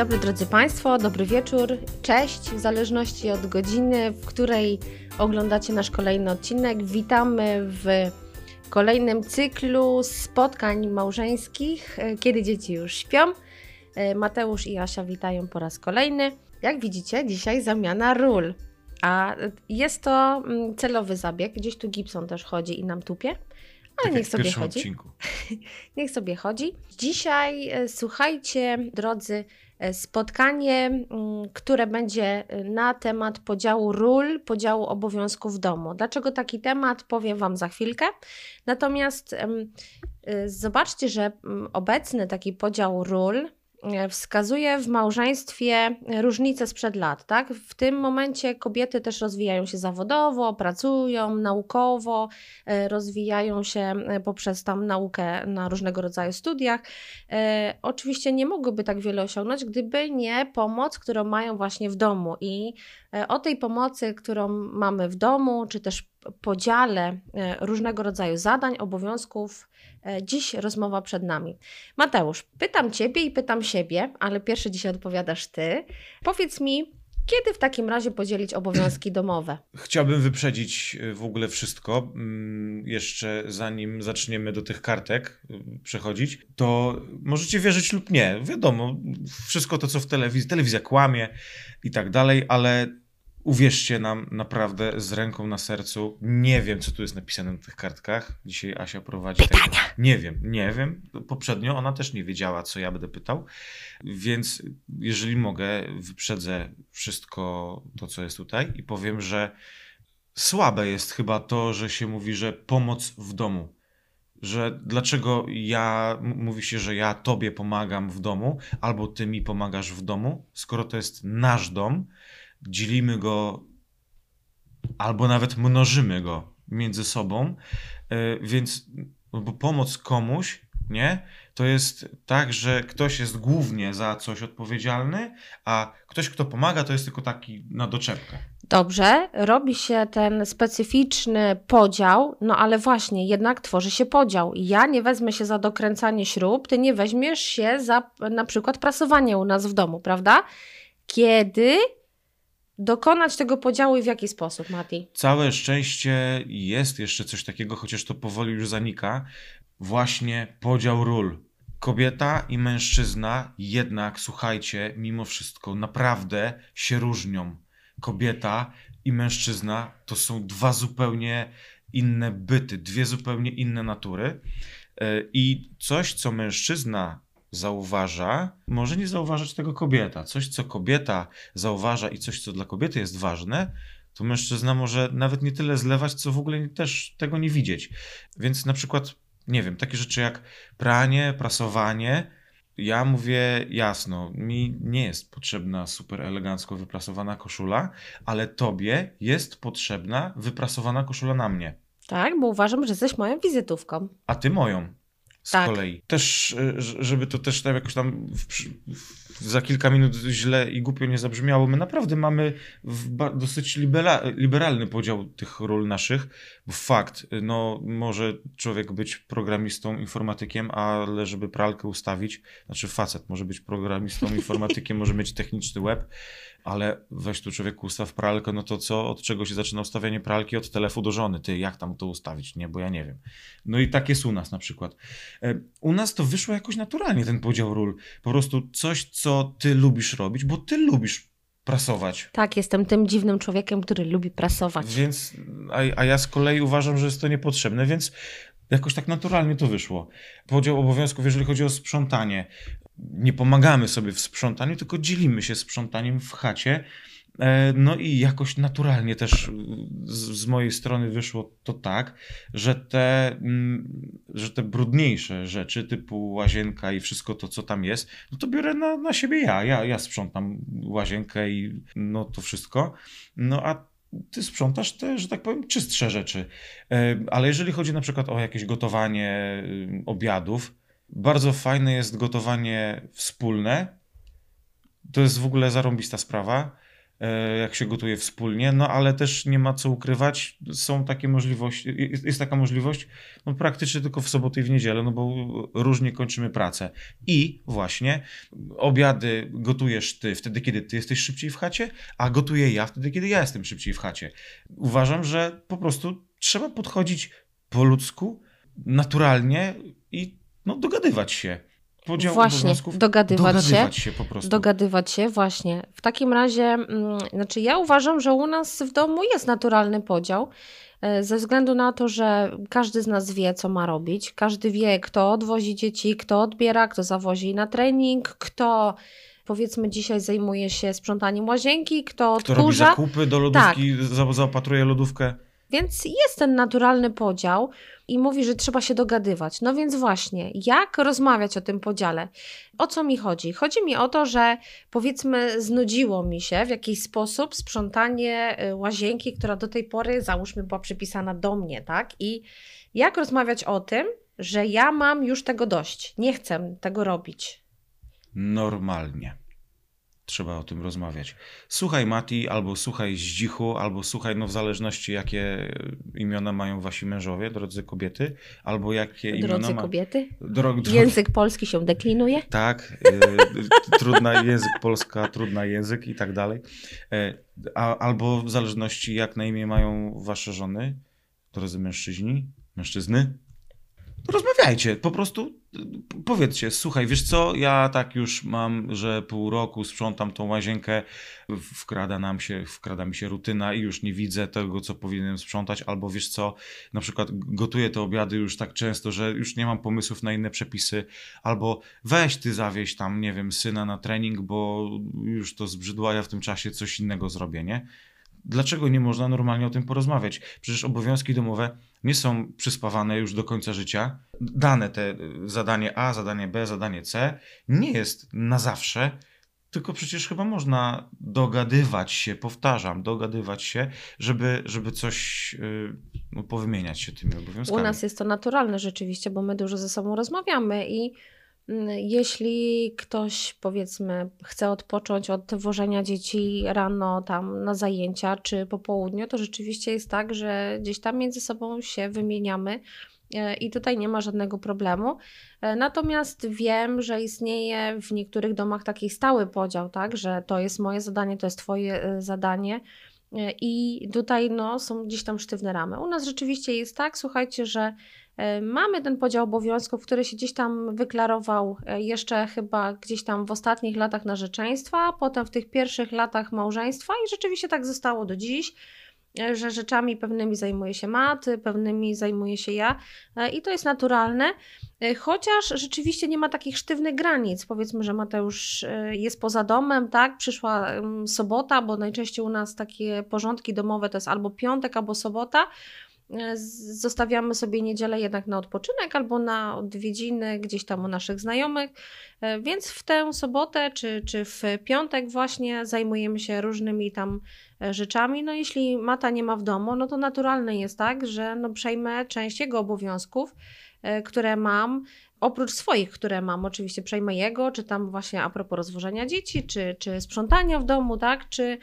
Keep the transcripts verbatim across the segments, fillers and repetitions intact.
dobry drodzy Państwo, dobry wieczór, cześć, w zależności od godziny, w której oglądacie nasz kolejny odcinek. Witamy w kolejnym cyklu spotkań małżeńskich, kiedy dzieci już śpią. Mateusz i Asia witają po raz kolejny. Jak widzicie, dzisiaj zamiana ról, a jest to celowy zabieg, gdzieś tu Gibson też chodzi i nam tupie. Ale niech sobie chodzi. Niech sobie chodzi. Dzisiaj, słuchajcie, drodzy, spotkanie, które będzie na temat podziału ról, podziału obowiązków w domu. Dlaczego taki temat? Powiem Wam za chwilkę. Natomiast zobaczcie, że obecny taki podział ról wskazuje w małżeństwie różnice sprzed lat, tak? W tym momencie kobiety też rozwijają się zawodowo, pracują naukowo, rozwijają się poprzez tam naukę na różnego rodzaju studiach. E, oczywiście nie mogłyby tak wiele osiągnąć, gdyby nie pomoc, którą mają właśnie w domu. I o tej pomocy, którą mamy w domu, czy też podziale różnego rodzaju zadań, obowiązków, dziś rozmowa przed nami. Mateusz, pytam Ciebie i pytam siebie, ale pierwszy dzisiaj odpowiadasz Ty. Powiedz mi, kiedy w takim razie podzielić obowiązki domowe? Chciałbym wyprzedzić w ogóle wszystko, jeszcze zanim zaczniemy do tych kartek przechodzić, to możecie wierzyć lub nie, wiadomo, wszystko to co w telewizji, telewizja kłamie i tak dalej, ale uwierzcie nam naprawdę z ręką na sercu. Nie wiem, co tu jest napisane na tych kartkach. Dzisiaj Asia prowadzi pytania. Tak, nie wiem, nie wiem. Poprzednio ona też nie wiedziała, co ja będę pytał. Więc jeżeli mogę, wyprzedzę wszystko to, co jest tutaj i powiem, że słabe jest chyba to, że się mówi, że pomoc w domu. Że dlaczego ja, mówi się, że ja tobie pomagam w domu albo ty mi pomagasz w domu, skoro to jest nasz dom. Dzielimy go albo nawet mnożymy go między sobą, więc bo pomoc komuś, nie? To jest tak, że ktoś jest głównie za coś odpowiedzialny, a ktoś, kto pomaga, to jest tylko taki na doczepkę. Dobrze, robi się ten specyficzny podział, no ale właśnie, jednak tworzy się podział. Ja nie wezmę się za dokręcanie śrub, ty nie weźmiesz się za na przykład prasowanie u nas w domu, prawda? Kiedy dokonać tego podziału i w jaki sposób, Mati? Całe szczęście jest jeszcze coś takiego, chociaż to powoli już zanika. Właśnie podział ról. Kobieta i mężczyzna jednak, słuchajcie, mimo wszystko naprawdę się różnią. Kobieta i mężczyzna to są dwa zupełnie inne byty, dwie zupełnie inne natury. I coś, co mężczyzna zauważa, może nie zauważać tego kobieta. Coś, co kobieta zauważa i coś, co dla kobiety jest ważne, to mężczyzna może nawet nie tyle zlewać, co w ogóle też tego nie widzieć. Więc na przykład, nie wiem, takie rzeczy jak pranie, prasowanie. Ja mówię jasno, mi nie jest potrzebna super elegancko wyprasowana koszula, ale tobie jest potrzebna wyprasowana koszula na mnie. Tak, bo uważam, że jesteś moją wizytówką. A ty moją. Z tak. kolei. Też, żeby to też tam jakoś tam w, w, za kilka minut źle i głupio nie zabrzmiało, my naprawdę mamy w, dosyć libera, liberalny podział tych ról naszych, bo fakt, no może człowiek być programistą, informatykiem, ale żeby pralkę ustawić, znaczy facet może być programistą, informatykiem, może mieć techniczny łeb, ale weź tu człowieku ustaw pralkę, no to co, od czego się zaczyna ustawianie pralki? Od telefonu do żony. Ty, jak tam to ustawić? Nie, bo ja nie wiem. No i tak jest u nas na przykład. U nas to wyszło jakoś naturalnie, ten podział ról. Po prostu coś, co ty lubisz robić, bo ty lubisz prasować. Tak, jestem tym dziwnym człowiekiem, który lubi prasować. Więc, a, a ja z kolei uważam, że jest to niepotrzebne, więc jakoś tak naturalnie to wyszło. Podział obowiązków, jeżeli chodzi o sprzątanie. Nie pomagamy sobie w sprzątaniu, tylko dzielimy się sprzątaniem w chacie. No i jakoś naturalnie też z, z mojej strony wyszło to tak, że te, że te brudniejsze rzeczy typu łazienka i wszystko to, co tam jest, no to biorę na, na siebie ja. ja. Ja sprzątam łazienkę i no to wszystko. No a ty sprzątasz te, że tak powiem, czystsze rzeczy. Ale jeżeli chodzi na przykład o jakieś gotowanie obiadów, bardzo fajne jest gotowanie wspólne. To jest w ogóle zarąbista sprawa. jak się gotuje wspólnie, no ale też nie ma co ukrywać, są takie możliwości, jest, jest taka możliwość, no praktycznie tylko w sobotę i w niedzielę, no bo różnie kończymy pracę. I właśnie obiady gotujesz ty wtedy, kiedy ty jesteś szybciej w chacie, a gotuję ja wtedy, kiedy ja jestem szybciej w chacie. Uważam, że po prostu trzeba podchodzić po ludzku, naturalnie i no, dogadywać się. Podział właśnie, dogadywać, dogadywać się, się po prostu. Dogadywać się, właśnie. W takim razie, znaczy ja uważam, że u nas w domu jest naturalny podział, ze względu na to, że każdy z nas wie, co ma robić. Każdy wie, kto odwozi dzieci, kto odbiera, kto zawozi na trening, kto... Powiedzmy, dzisiaj zajmuje się sprzątaniem łazienki, kto odkurza. Kto robi zakupy do lodówki, tak. Zaopatruje lodówkę. Więc jest ten naturalny podział i mówi, że trzeba się dogadywać. No więc właśnie, jak rozmawiać o tym podziale? O co mi chodzi? Chodzi mi o to, że powiedzmy znudziło mi się w jakiś sposób sprzątanie łazienki, która do tej pory, załóżmy, była przypisana do mnie, tak? I jak rozmawiać o tym, że ja mam już tego dość, nie chcę tego robić? Normalnie. Trzeba o tym rozmawiać. Słuchaj Mati, albo słuchaj Zdzichu, albo słuchaj, no w zależności jakie imiona mają wasi mężowie, drodzy kobiety, albo jakie drodzy imiona ma... kobiety? Drog, drog... Język polski się deklinuje? Tak, y, trudna język polska, trudna język i tak dalej. Y, a, albo w zależności jak na imię mają wasze żony, drodzy mężczyźni, mężczyzny. Rozmawiajcie, po prostu powiedzcie, słuchaj, wiesz co, ja tak już mam, że pół roku sprzątam tą łazienkę, wkrada nam się, wkrada mi się rutyna i już nie widzę tego, co powinienem sprzątać, albo wiesz co, na przykład gotuję te obiady już tak często, że już nie mam pomysłów na inne przepisy, albo weź ty zawieź tam, nie wiem, syna na trening, bo już to zbrzydła, ja w tym czasie coś innego zrobię, nie? Dlaczego nie można normalnie o tym porozmawiać? Przecież obowiązki domowe nie są przyspawane już do końca życia. Dane te zadanie A, zadanie B, zadanie C nie jest na zawsze, tylko przecież chyba można dogadywać się, powtarzam, dogadywać się, żeby, żeby coś yy, powymieniać się tymi obowiązkami. U nas jest to naturalne rzeczywiście, bo my dużo ze sobą rozmawiamy i jeśli ktoś, powiedzmy, chce odpocząć od wożenia dzieci rano tam na zajęcia czy po południu, to rzeczywiście jest tak, że gdzieś tam między sobą się wymieniamy i tutaj nie ma żadnego problemu. Natomiast wiem, że istnieje w niektórych domach taki stały podział, tak, że to jest moje zadanie, to jest twoje zadanie. I tutaj no, są gdzieś tam sztywne ramy. U nas rzeczywiście jest tak, słuchajcie, że mamy ten podział obowiązków, który się gdzieś tam wyklarował jeszcze chyba gdzieś tam w ostatnich latach narzeczeństwa, potem w tych pierwszych latach małżeństwa i rzeczywiście tak zostało do dziś, że rzeczami pewnymi zajmuje się Mat, pewnymi zajmuje się ja i to jest naturalne, chociaż rzeczywiście nie ma takich sztywnych granic. Powiedzmy, że Mateusz jest poza domem, tak? Przyszła sobota, bo najczęściej u nas takie porządki domowe to jest albo piątek, albo sobota. Zostawiamy sobie niedzielę jednak na odpoczynek albo na odwiedziny gdzieś tam u naszych znajomych, więc w tę sobotę czy, czy w piątek właśnie zajmujemy się różnymi tam rzeczami. No jeśli Mata nie ma w domu, no to naturalne jest tak, że no przejmę część jego obowiązków, które mam, oprócz swoich, które mam, oczywiście przejmę jego, czy tam właśnie a propos rozwożenia dzieci, czy, czy sprzątania w domu, tak, czy,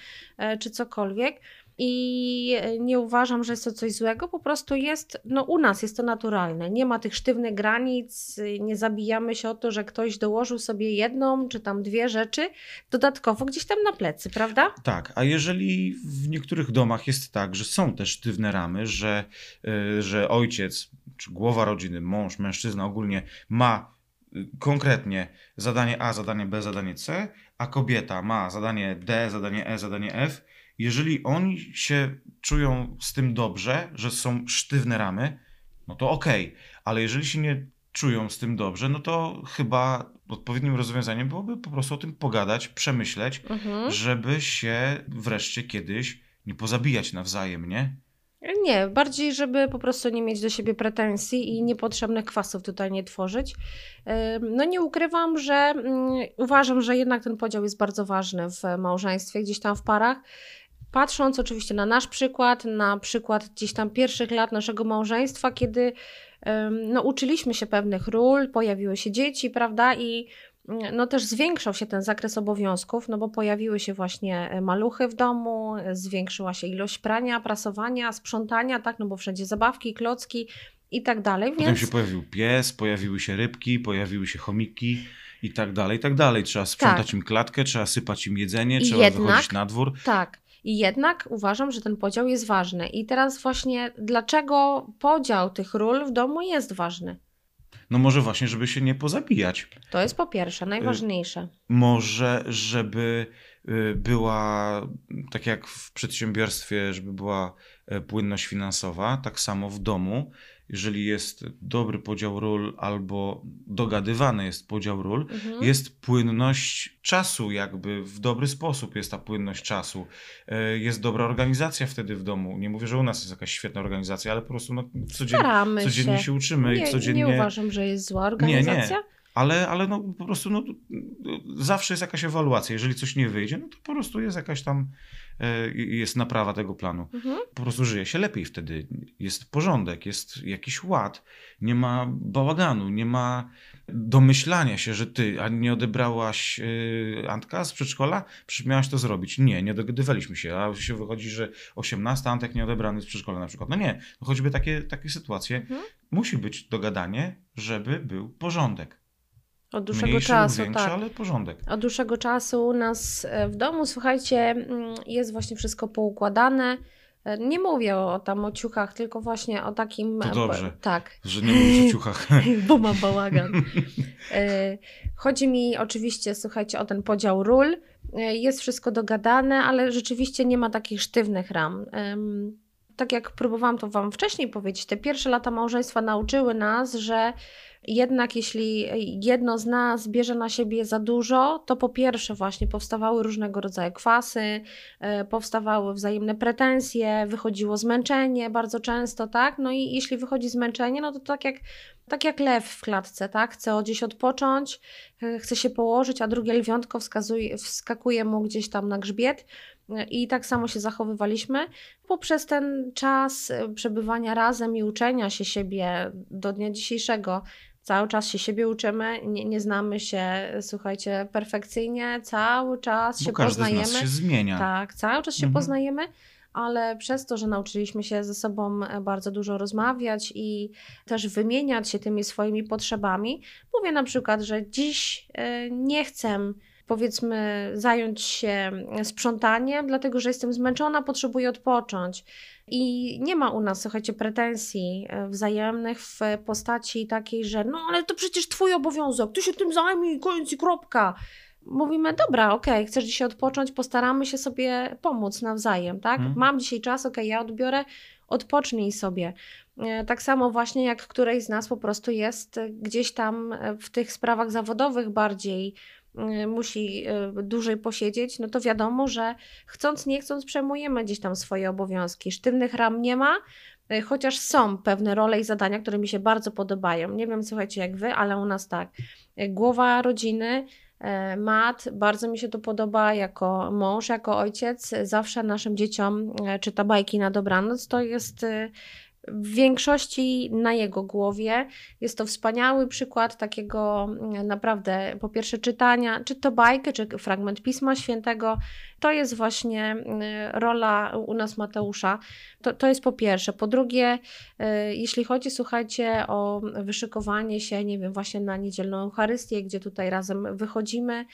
czy cokolwiek. I nie uważam, że jest to coś złego, po prostu jest, no u nas jest to naturalne, nie ma tych sztywnych granic, nie zabijamy się o to, że ktoś dołożył sobie jedną czy tam dwie rzeczy dodatkowo gdzieś tam na plecy, prawda? Tak, a jeżeli w niektórych domach jest tak, że są te sztywne ramy, że, że ojciec czy głowa rodziny, mąż, mężczyzna ogólnie ma konkretnie zadanie A, zadanie B, zadanie C, a kobieta ma zadanie D, zadanie E, zadanie F. Jeżeli oni się czują z tym dobrze, że są sztywne ramy, no to okej. Ale jeżeli się nie czują z tym dobrze, no to chyba odpowiednim rozwiązaniem byłoby po prostu o tym pogadać, przemyśleć, mhm. żeby się wreszcie kiedyś nie pozabijać nawzajem, nie? Nie, bardziej żeby po prostu nie mieć do siebie pretensji i niepotrzebnych kwasów tutaj nie tworzyć. No nie ukrywam, że uważam, że jednak ten podział jest bardzo ważny w małżeństwie, gdzieś tam w parach. Patrząc oczywiście na nasz przykład, na przykład gdzieś tam pierwszych lat naszego małżeństwa, kiedy no, uczyliśmy się pewnych ról, pojawiły się dzieci, prawda, i no też zwiększał się ten zakres obowiązków, no bo pojawiły się właśnie maluchy w domu, zwiększyła się ilość prania, prasowania, sprzątania, tak, no bo wszędzie zabawki, klocki i tak dalej. Potem więc... się pojawił pies, pojawiły się rybki, pojawiły się chomiki i tak dalej, i tak dalej. Trzeba sprzątać tak. im klatkę, trzeba sypać im jedzenie, trzeba Jednak, wychodzić na dwór. Tak. I jednak uważam, że ten podział jest ważny. I teraz właśnie dlaczego podział tych ról w domu jest ważny? No może właśnie, żeby się nie pozabijać. To jest po pierwsze, najważniejsze. Może, żeby była, tak jak w przedsiębiorstwie, żeby była płynność finansowa, tak samo w domu. Jeżeli jest dobry podział ról albo dogadywany jest podział ról, mhm. jest płynność czasu jakby, w dobry sposób jest ta płynność czasu. Jest dobra organizacja wtedy w domu. Nie mówię, że u nas jest jakaś świetna organizacja, ale po prostu no, codzien... codziennie się, się uczymy. Nie, i codziennie... nie uważam, że jest zła organizacja. Nie, nie. Ale, ale no, po prostu no, zawsze jest jakaś ewaluacja. Jeżeli coś nie wyjdzie, no to po prostu jest jakaś tam, jest naprawa tego planu. Mhm. Po prostu żyje się lepiej wtedy. Jest porządek, jest jakiś ład. Nie ma bałaganu, nie ma domyślania się, że ty a nie odebrałaś Antka z przedszkola, miałaś to zrobić. Nie, nie dogadywaliśmy się. A się wychodzi, że osiemnasta Antek nie odebrany z przedszkola na przykład. No nie, no choćby takie, takie sytuacje. Mhm. Musi być dogadanie, żeby był porządek. Od dłuższego Mniejszy, czasu, większy, tak. ale porządek. Od dłuższego czasu u nas w domu, słuchajcie, jest właśnie wszystko poukładane. Nie mówię o tam o ciuchach, tylko właśnie o takim... To dobrze, tak. że nie mówię o ciuchach. Bo mam bałagan. Chodzi mi oczywiście, słuchajcie, o ten podział ról. Jest wszystko dogadane, ale rzeczywiście nie ma takich sztywnych ram. Tak jak próbowałam to wam wcześniej powiedzieć, te pierwsze lata małżeństwa nauczyły nas, że jednak jeśli jedno z nas bierze na siebie za dużo, to po pierwsze właśnie powstawały różnego rodzaju kwasy, powstawały wzajemne pretensje, wychodziło zmęczenie bardzo często, tak? No i jeśli wychodzi zmęczenie, no to tak jak, tak jak lew w klatce, tak? Chce gdzieś odpocząć, chce się położyć, a drugie lwiątko wskazuje, wskakuje mu gdzieś tam na grzbiet. I tak samo się zachowywaliśmy. Poprzez ten czas przebywania razem i uczenia się siebie do dnia dzisiejszego, cały czas się siebie uczymy, nie, nie znamy się, słuchajcie, perfekcyjnie, cały czas Bo się każdy poznajemy. Każdy z nas się zmienia. Tak, cały czas się mhm. poznajemy, ale przez to, że nauczyliśmy się ze sobą bardzo dużo rozmawiać i też wymieniać się tymi swoimi potrzebami, mówię na przykład, że dziś y, nie chcę powiedzmy zająć się sprzątaniem, dlatego że jestem zmęczona, potrzebuję odpocząć. I nie ma u nas, słuchajcie, pretensji wzajemnych w postaci takiej, że no ale to przecież twój obowiązek, ty się tym zajmij, koniec i kropka. Mówimy, dobra, okej, okay, chcesz dzisiaj odpocząć, postaramy się sobie pomóc nawzajem, tak? Hmm. Mam dzisiaj czas, okej, okay, ja odbiorę, odpocznij sobie. Tak samo właśnie jak którejś z nas po prostu jest gdzieś tam w tych sprawach zawodowych bardziej musi dłużej posiedzieć, no to wiadomo, że chcąc nie chcąc przejmujemy gdzieś tam swoje obowiązki. Sztywnych ram nie ma, chociaż są pewne role i zadania, które mi się bardzo podobają. Nie wiem, słuchajcie, jak wy, ale u nas tak. Głowa rodziny, mat, bardzo mi się to podoba jako mąż, jako ojciec. Zawsze naszym dzieciom czyta bajki na dobranoc. To jest... w większości na jego głowie. Jest to wspaniały przykład takiego naprawdę po pierwsze czytania, czy to bajkę, czy fragment Pisma Świętego. To jest właśnie rola u nas Mateusza. To, to jest po pierwsze. Po drugie, jeśli chodzi, słuchajcie, o wyszykowanie się, nie wiem, właśnie na niedzielną Eucharystię, gdzie tutaj razem wychodzimy,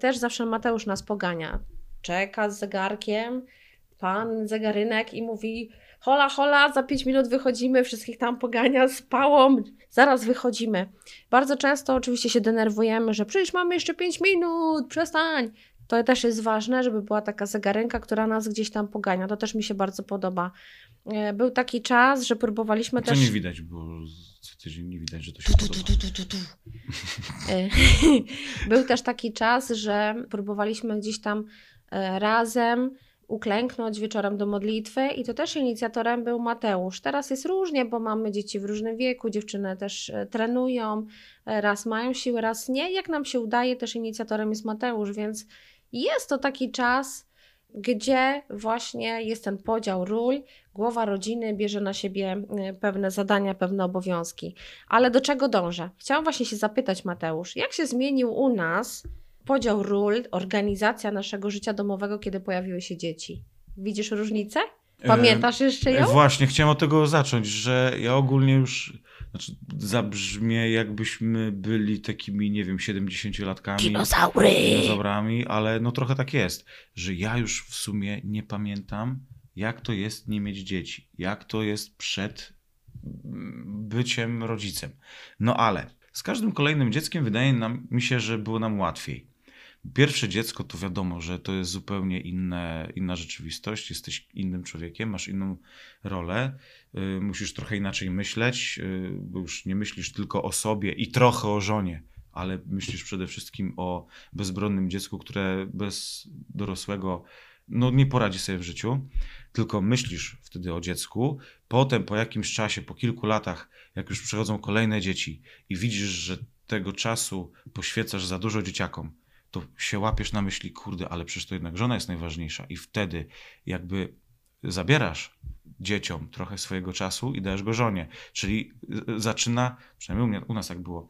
też zawsze Mateusz nas pogania. Czeka z zegarkiem, pan zegarynek i mówi... Hola, hola, za pięć minut wychodzimy, wszystkich tam pogania z pałą, zaraz wychodzimy. Bardzo często oczywiście się denerwujemy, że przecież mamy jeszcze pięć minut, przestań. To też jest ważne, żeby była taka zegarynka, która nas gdzieś tam pogania. To też mi się bardzo podoba. Był taki czas, że próbowaliśmy to też... To nie widać, bo co tydzień nie widać, że to się tu, tu, tu, tu, tu, tu. Był też taki czas, że próbowaliśmy gdzieś tam razem... uklęknąć wieczorem do modlitwy i to też inicjatorem był Mateusz. Teraz jest różnie, bo mamy dzieci w różnym wieku, dziewczyny też trenują, raz mają siły, raz nie. Jak nam się udaje, też inicjatorem jest Mateusz, więc jest to taki czas, gdzie właśnie jest ten podział ról, głowa rodziny bierze na siebie pewne zadania, pewne obowiązki. Ale do czego dążę? Chciałam właśnie się zapytać, Mateusz, jak się zmienił u nas podział ról, organizacja naszego życia domowego, kiedy pojawiły się dzieci? Widzisz różnicę? Pamiętasz jeszcze ją? Właśnie, chciałem od tego zacząć, że ja ogólnie już, znaczy, zabrzmię, jakbyśmy byli takimi, nie wiem, siedemdziesięciolatkami. Dinozaury! Dinozaurami, ale no trochę tak jest, że ja już w sumie nie pamiętam, jak to jest nie mieć dzieci, jak to jest przed byciem rodzicem. No ale z każdym kolejnym dzieckiem wydaje nam, mi się, że było nam łatwiej. Pierwsze dziecko to wiadomo, że to jest zupełnie inne, inna rzeczywistość, jesteś innym człowiekiem, masz inną rolę, yy, musisz trochę inaczej myśleć, yy, bo już nie myślisz tylko o sobie i trochę o żonie, ale myślisz przede wszystkim o bezbronnym dziecku, które bez dorosłego no, nie poradzi sobie w życiu, tylko myślisz wtedy o dziecku. Potem po jakimś czasie, po kilku latach, jak już przychodzą kolejne dzieci i widzisz, że tego czasu poświęcasz za dużo dzieciakom, to się łapiesz na myśli, kurde, ale przecież to jednak żona jest najważniejsza. I wtedy jakby zabierasz dzieciom trochę swojego czasu i dajesz go żonie. Czyli zaczyna, przynajmniej u mnie, u nas tak było,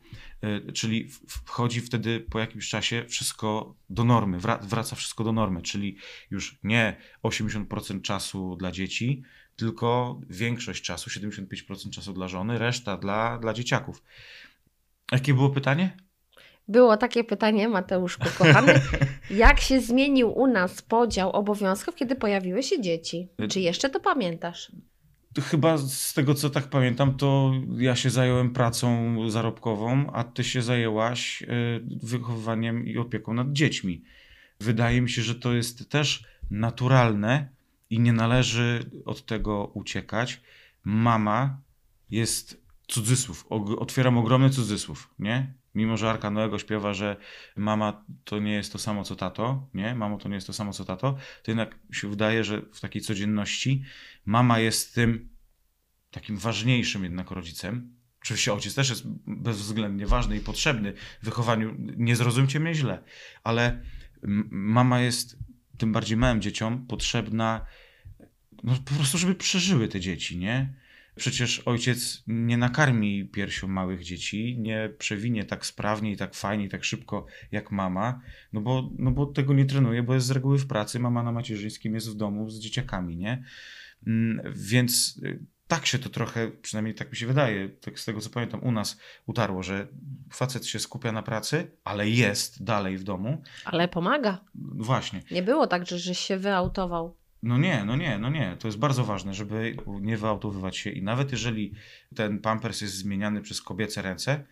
czyli wchodzi wtedy po jakimś czasie wszystko do normy, wraca wszystko do normy. Czyli już nie osiemdziesiąt procent czasu dla dzieci, tylko większość czasu, siedemdziesiąt pięć procent czasu dla żony, reszta dla, dla dzieciaków. Jakie było pytanie? Było takie pytanie, Mateuszku, kochany, jak się zmienił u nas podział obowiązków, kiedy pojawiły się dzieci? Czy jeszcze to pamiętasz? Chyba z tego, co tak pamiętam, to ja się zająłem pracą zarobkową, a ty się zajęłaś wychowywaniem i opieką nad dziećmi. Wydaje mi się, że to jest też naturalne i nie należy od tego uciekać. Mama jest, cudzysłów, otwieram ogromny cudzysłów, nie? Mimo że Arka Noego śpiewa, że mama to nie jest to samo co tato, nie? Mamo to nie jest to samo co tato, to jednak się wydaje, że w takiej codzienności mama jest tym takim ważniejszym jednak rodzicem. Oczywiście ojciec też jest bezwzględnie ważny i potrzebny w wychowaniu, nie zrozumcie mnie źle, ale mama jest tym bardziej małym dzieciom potrzebna no, po prostu, żeby przeżyły te dzieci, nie? Przecież ojciec nie nakarmi piersią małych dzieci, nie przewinie tak sprawnie i tak fajnie i tak szybko jak mama, no bo, no bo tego nie trenuje, bo jest z reguły w pracy, mama na macierzyńskim jest w domu z dzieciakami, nie? Więc tak się to trochę, przynajmniej tak mi się wydaje, tak z tego co pamiętam, u nas utarło, że facet się skupia na pracy, ale jest dalej w domu. Ale pomaga. Właśnie. Nie było tak, że, że się wyautował. No nie, no nie, no nie. To jest bardzo ważne, żeby nie wyautowywać się i nawet jeżeli ten pampers jest zmieniany przez kobiece ręce,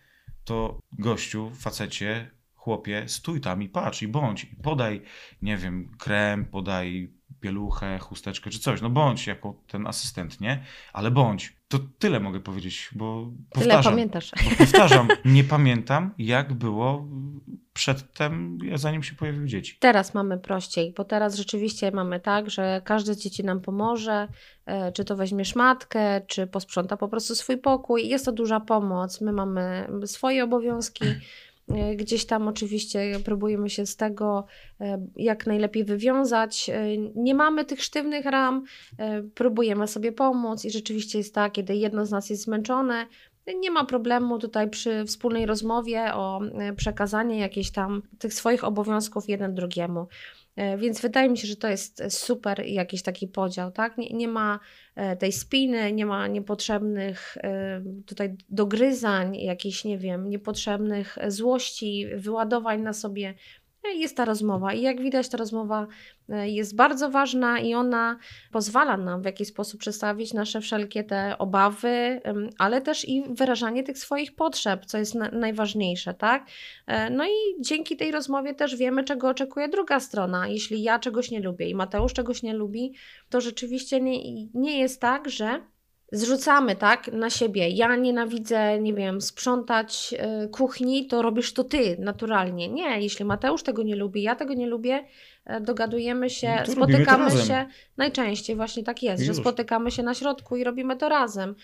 to gościu, facecie, chłopie, stój tam i patrz i bądź. I podaj, nie wiem, krem, podaj pieluchę, chusteczkę czy coś. No bądź jako ten asystent, nie? Ale bądź. To tyle mogę powiedzieć, bo powtarzam. Tyle pamiętasz. Bo powtarzam, nie pamiętam jak było przedtem, zanim się pojawiły dzieci. Teraz mamy prościej, bo teraz rzeczywiście mamy tak, że każde z dzieci nam pomoże, czy to weźmiesz matkę, czy posprząta po prostu swój pokój. Jest to duża pomoc, my mamy swoje obowiązki. Gdzieś tam oczywiście próbujemy się z tego jak najlepiej wywiązać. Nie mamy tych sztywnych ram, próbujemy sobie pomóc i rzeczywiście jest tak, kiedy jedno z nas jest zmęczone, nie ma problemu tutaj przy wspólnej rozmowie o przekazanie jakichś tam tych swoich obowiązków jeden drugiemu. Więc wydaje mi się, że to jest super jakiś taki podział, tak? Nie, nie ma tej spiny, nie ma niepotrzebnych tutaj dogryzań, jakichś, nie wiem, niepotrzebnych złości, wyładowań na sobie. Jest ta rozmowa i jak widać ta rozmowa jest bardzo ważna i ona pozwala nam w jakiś sposób przedstawić nasze wszelkie te obawy, ale też i wyrażanie tych swoich potrzeb, co jest najważniejsze, tak? No i dzięki tej rozmowie też wiemy, czego oczekuje druga strona. Jeśli ja czegoś nie lubię i Mateusz czegoś nie lubi, to rzeczywiście nie, nie jest tak, że zrzucamy tak na siebie. Ja nienawidzę, nie wiem, sprzątać y, kuchni, to robisz to ty naturalnie. Nie, jeśli Mateusz tego nie lubi, ja tego nie lubię, y, dogadujemy się, no spotykamy się. Najczęściej właśnie tak jest, I że już. spotykamy się na środku i robimy to razem. Y,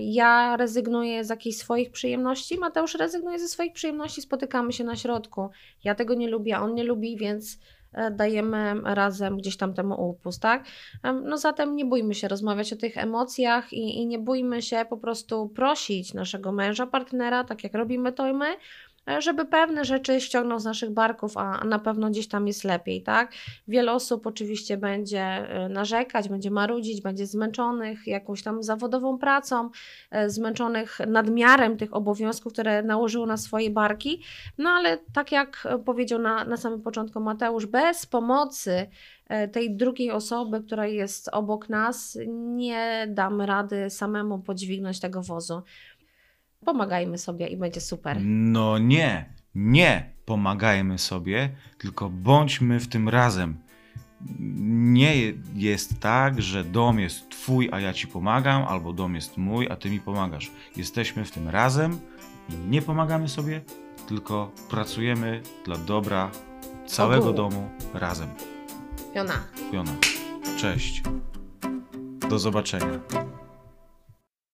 ja rezygnuję z jakichś swoich przyjemności, Mateusz rezygnuje ze swoich przyjemności, spotykamy się na środku. Ja tego nie lubię, on nie lubi, więc dajemy razem gdzieś tam temu upust, tak? No zatem nie bójmy się rozmawiać o tych emocjach i, i nie bójmy się po prostu prosić naszego męża, partnera, tak jak robimy to my, żeby pewne rzeczy ściągnął z naszych barków, a na pewno gdzieś tam jest lepiej, tak? Wiele osób oczywiście będzie narzekać, będzie marudzić, będzie zmęczonych jakąś tam zawodową pracą, zmęczonych nadmiarem tych obowiązków, które nałożyło na swoje barki, no ale tak jak powiedział na, na samym początku Mateusz, bez pomocy tej drugiej osoby, która jest obok nas, nie damy rady samemu podźwignąć tego wozu. Pomagajmy sobie i będzie super. No nie, nie pomagajmy sobie, tylko bądźmy w tym razem. Nie jest tak, że dom jest twój, a ja ci pomagam, albo dom jest mój, a ty mi pomagasz. Jesteśmy w tym razem i nie pomagamy sobie, tylko pracujemy dla dobra całego domu razem. Piona. Piona. Cześć. Do zobaczenia.